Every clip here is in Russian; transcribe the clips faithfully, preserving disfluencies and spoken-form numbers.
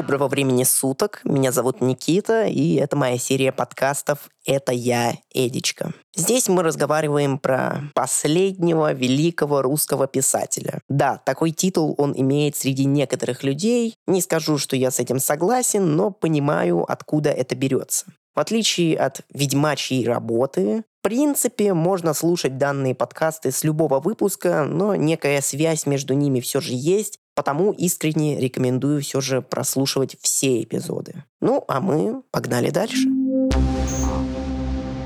Доброго времени суток. Меня зовут Никита, и это моя серия подкастов «Это я, Эдичка». Здесь мы разговариваем про последнего великого русского писателя. Да, такой титул он имеет среди некоторых людей. Не скажу, что я с этим согласен, но понимаю, откуда это берется. В отличие от «Ведьмачьей работы», в принципе, можно слушать данные подкасты с любого выпуска, но некая связь между ними все же есть, потому искренне рекомендую все же прослушивать все эпизоды. Ну, а мы погнали дальше.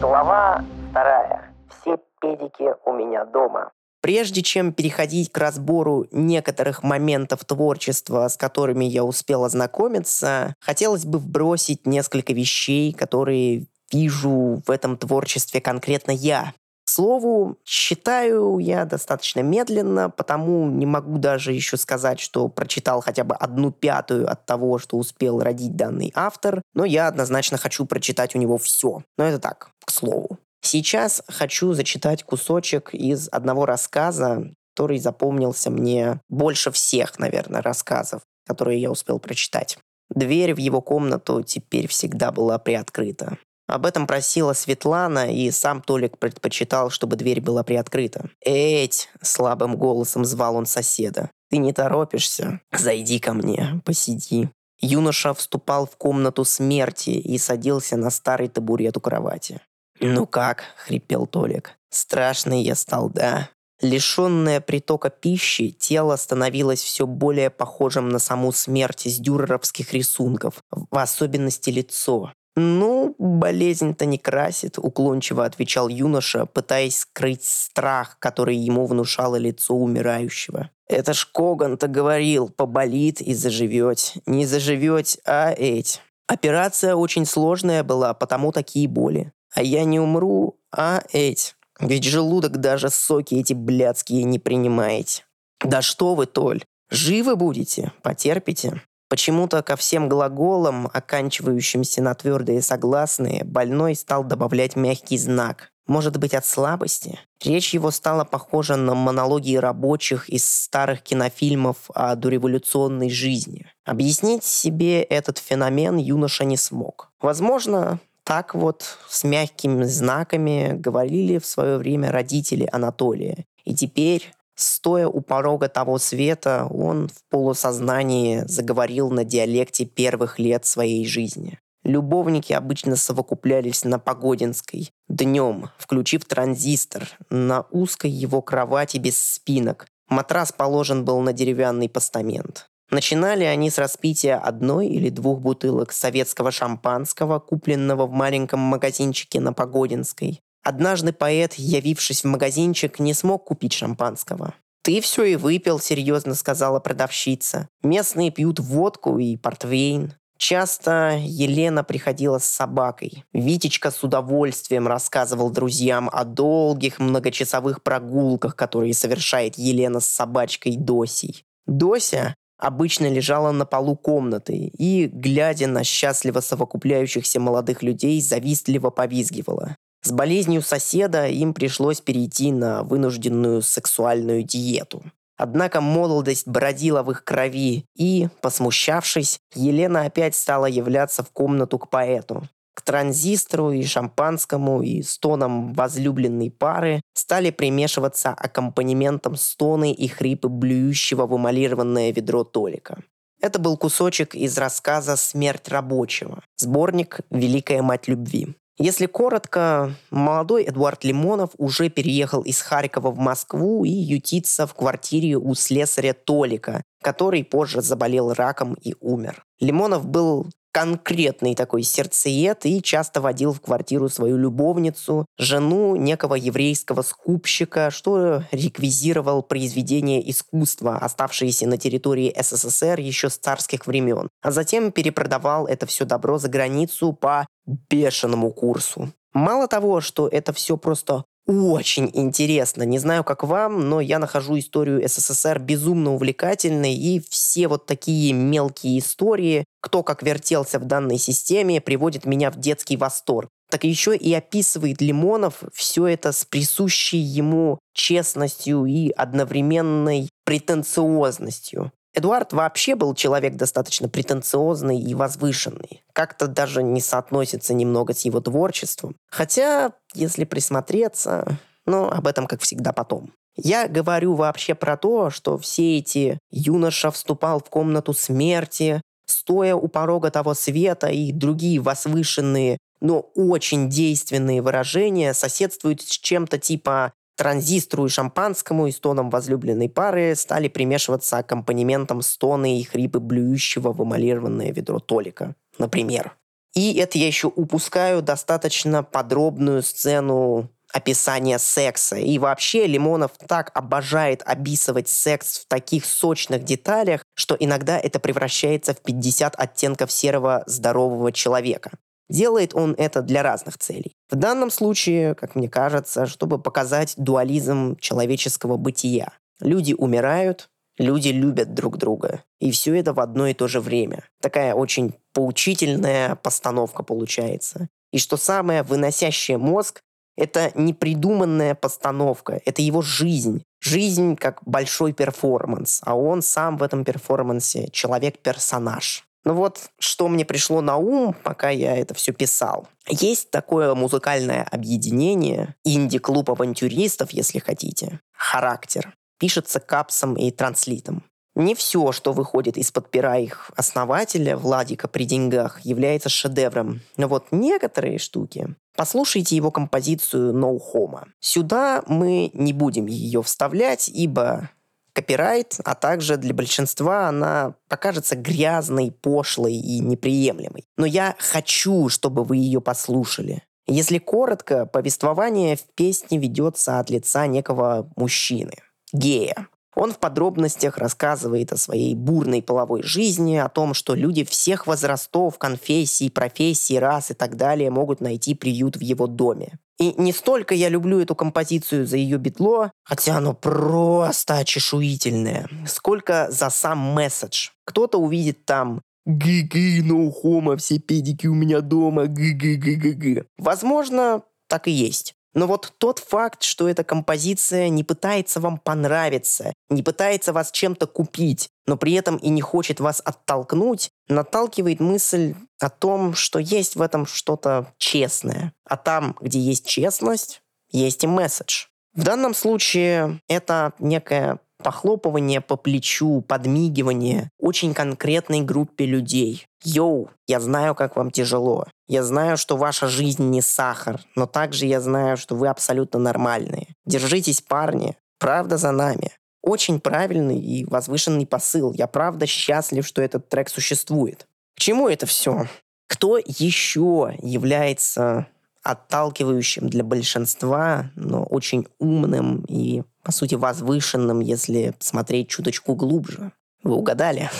Глава вторая. Все педики у меня дома. Прежде чем переходить к разбору некоторых моментов творчества, с которыми я успел ознакомиться, хотелось бы вбросить несколько вещей, которые вижу в этом творчестве конкретно я. К слову, читаю я достаточно медленно, потому не могу даже еще сказать, что прочитал хотя бы одну пятую от того, что успел родить данный автор, но я однозначно хочу прочитать у него все. Но это так, к слову. Сейчас хочу зачитать кусочек из одного рассказа, который запомнился мне больше всех, наверное, рассказов, которые я успел прочитать. Дверь в его комнату теперь всегда была приоткрыта. Об этом просила Светлана, и сам Толик предпочитал, чтобы дверь была приоткрыта. «Эть!» — слабым голосом звал он соседа. «Ты не торопишься? Зайди ко мне, посиди». Юноша вступал в комнату смерти и садился на старый табурет у кровати. «Ну как?» — хрипел Толик. «Страшный я стал, да». Лишенное притока пищи, тело становилось все более похожим на саму смерть из дюреровских рисунков, в особенности лицо. «Ну, болезнь-то не красит», — уклончиво отвечал юноша, пытаясь скрыть страх, который ему внушало лицо умирающего. «Это ж Коган-то говорил, поболит и заживете. Не заживете, а эть. Операция очень сложная была, потому такие боли. А я не умру, а эть. Ведь желудок даже соки эти блядские не принимаете». «Да что вы, Толь, живы будете, потерпите». Почему-то ко всем глаголам, оканчивающимся на твердые согласные, больной стал добавлять мягкий знак. Может быть, от слабости? Речь его стала похожа на монологи рабочих из старых кинофильмов о дореволюционной жизни. Объяснить себе этот феномен юноша не смог. Возможно, так вот, с мягкими знаками говорили в свое время родители Анатолия. И теперь, стоя у порога того света, он в полусознании заговорил на диалекте первых лет своей жизни. Любовники обычно совокуплялись на Погодинской, днем, включив транзистор, на узкой его кровати без спинок. Матрас положен был на деревянный постамент. Начинали они с распития одной или двух бутылок советского шампанского, купленного в маленьком магазинчике на Погодинской. Однажды поэт, явившись в магазинчик, не смог купить шампанского. «Ты все и выпил», — серьезно сказала продавщица. «Местные пьют водку и портвейн». Часто Елена приходила с собакой. Витечка с удовольствием рассказывал друзьям о долгих многочасовых прогулках, которые совершает Елена с собачкой Досей. Дося обычно лежала на полу комнаты и, глядя на счастливо совокупляющихся молодых людей, завистливо повизгивала. С болезнью соседа им пришлось перейти на вынужденную сексуальную диету. Однако молодость бродила в их крови, и, посмущавшись, Елена опять стала являться в комнату к поэту. К транзистору и шампанскому и стонам возлюбленной пары стали примешиваться аккомпанементом стоны и хрипы блюющего в эмалированное ведро Толика. Это был кусочек из рассказа «Смерть рабочего», сборник «Великая мать любви». Если коротко, молодой Эдуард Лимонов уже переехал из Харькова в Москву и ютится в квартире у слесаря Толика, который позже заболел раком и умер. Лимонов был конкретный такой сердцеед и часто водил в квартиру свою любовницу, жену некого еврейского скупщика, что реквизировал произведения искусства, оставшиеся на территории СССР еще с царских времен, а затем перепродавал это все добро за границу по бешеному курсу. Мало того, что это все просто очень интересно. Не знаю, как вам, но я нахожу историю СССР безумно увлекательной, и все вот такие мелкие истории, кто как вертелся в данной системе, приводит меня в детский восторг. Так еще и описывает Лимонов все это с присущей ему честностью и одновременной претенциозностью. Эдуард вообще был человек достаточно претенциозный и возвышенный. Как-то даже не соотносится немного с его творчеством. Хотя, если присмотреться... Но об этом, как всегда, потом. Я говорю вообще про то, что все эти юноша вступал в комнату смерти, стоя у порога того света и другие возвышенные, но очень действенные выражения соседствуют с чем-то типа транзистору и шампанскому и стоном возлюбленной пары стали примешиваться аккомпанементом стоны и хрипы блюющего в эмалированное ведро Толика, например. И это я еще упускаю достаточно подробную сцену описание секса. И вообще Лимонов так обожает описывать секс в таких сочных деталях, что иногда это превращается в пятьдесят оттенков серого здорового человека. Делает он это для разных целей. В данном случае, как мне кажется, чтобы показать дуализм человеческого бытия. Люди умирают, люди любят друг друга. И все это в одно и то же время. Такая очень поучительная постановка получается. И что самое выносящее мозг, это непридуманная постановка, это его жизнь. Жизнь как большой перформанс, а он сам в этом перформансе человек-персонаж. Ну вот, что мне пришло на ум, пока я это все писал. Есть такое музыкальное объединение, инди-клуб авантюристов, если хотите, «Характер». Пишется капсом и транслитом. Не все, что выходит из-под пера их основателя, Владика при деньгах, является шедевром. Но вот некоторые штуки... Послушайте его композицию No Home. Сюда мы не будем ее вставлять, ибо копирайт, а также для большинства она покажется грязной, пошлой и неприемлемой. Но я хочу, чтобы вы ее послушали. Если коротко, повествование в песне ведется от лица некого мужчины, гея. Он в подробностях рассказывает о своей бурной половой жизни, о том, что люди всех возрастов, конфессий, профессий, рас и так далее могут найти приют в его доме. И не столько я люблю эту композицию за ее битло, хотя оно просто очешуительное, сколько за сам месседж. Кто-то увидит там «Гы-гы, no homo, все педики у меня дома, гы-гы-гы-гы-гы». Возможно, так и есть. Но вот тот факт, что эта композиция не пытается вам понравиться, не пытается вас чем-то купить, но при этом и не хочет вас оттолкнуть, наталкивает мысль о том, что есть в этом что-то честное. А там, где есть честность, есть и месседж. В данном случае это некое похлопывание по плечу, подмигивание очень конкретной группе людей. «Йоу, я знаю, как вам тяжело. Я знаю, что ваша жизнь не сахар, но также я знаю, что вы абсолютно нормальные. Держитесь, парни, правда за нами». Очень правильный и возвышенный посыл. Я правда счастлив, что этот трек существует. К чему это все? Кто еще является отталкивающим для большинства, но очень умным и, по сути, возвышенным, если смотреть чуточку глубже? Вы угадали.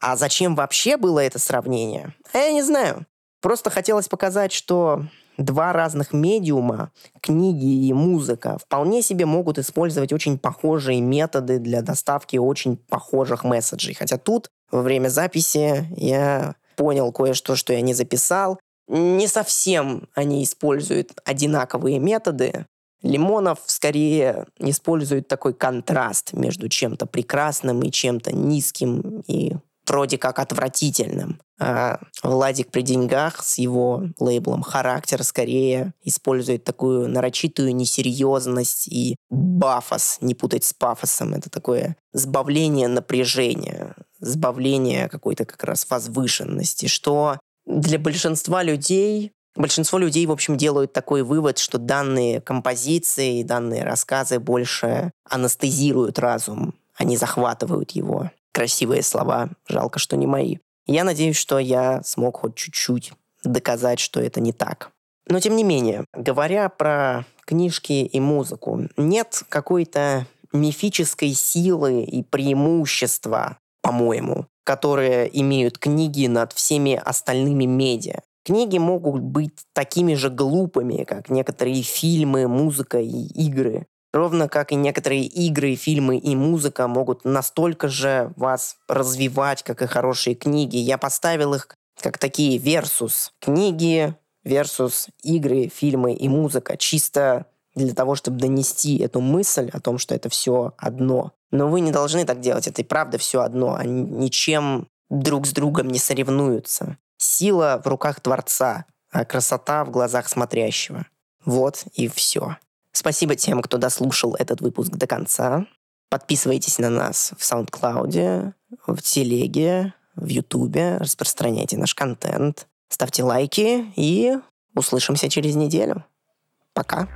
А зачем вообще было это сравнение? А я не знаю. Просто хотелось показать, что два разных медиума, книги и музыка, вполне себе могут использовать очень похожие методы для доставки очень похожих месседжей. Хотя тут, во время записи, я понял кое-что, что я не записал. Не совсем они используют одинаковые методы. Лимонов скорее использует такой контраст между чем-то прекрасным и чем-то низким и вроде как отвратительным. А Владик при деньгах с его лейблом «Характер» скорее использует такую нарочитую несерьезность и бафос, не путать с пафосом. Это такое сбавление напряжения, сбавление какой-то как раз возвышенности, что для большинства людей... Большинство людей, в общем, делают такой вывод, что данные композиции, данные рассказы больше анестезируют разум, а не захватывают его. Красивые слова, жалко, что не мои. Я надеюсь, что я смог хоть чуть-чуть доказать, что это не так. Но, тем не менее, говоря про книжки и музыку, нет какой-то мифической силы и преимущества, по-моему, которые имеют книги над всеми остальными медиа. Книги могут быть такими же глупыми, как некоторые фильмы, музыка и игры. Ровно как и некоторые игры, фильмы и музыка могут настолько же вас развивать, как и хорошие книги. Я поставил их как такие версус. Книги versus игры, фильмы и музыка. Чисто для того, чтобы донести эту мысль о том, что это все одно. Но вы не должны так делать. Это и правда все одно. Они ничем друг с другом не соревнуются. Сила в руках Творца, а красота в глазах смотрящего. Вот и все. Спасибо тем, кто дослушал этот выпуск до конца. Подписывайтесь на нас в SoundCloud, в Телеге, в Ютубе. Распространяйте наш контент. Ставьте лайки и услышимся через неделю. Пока.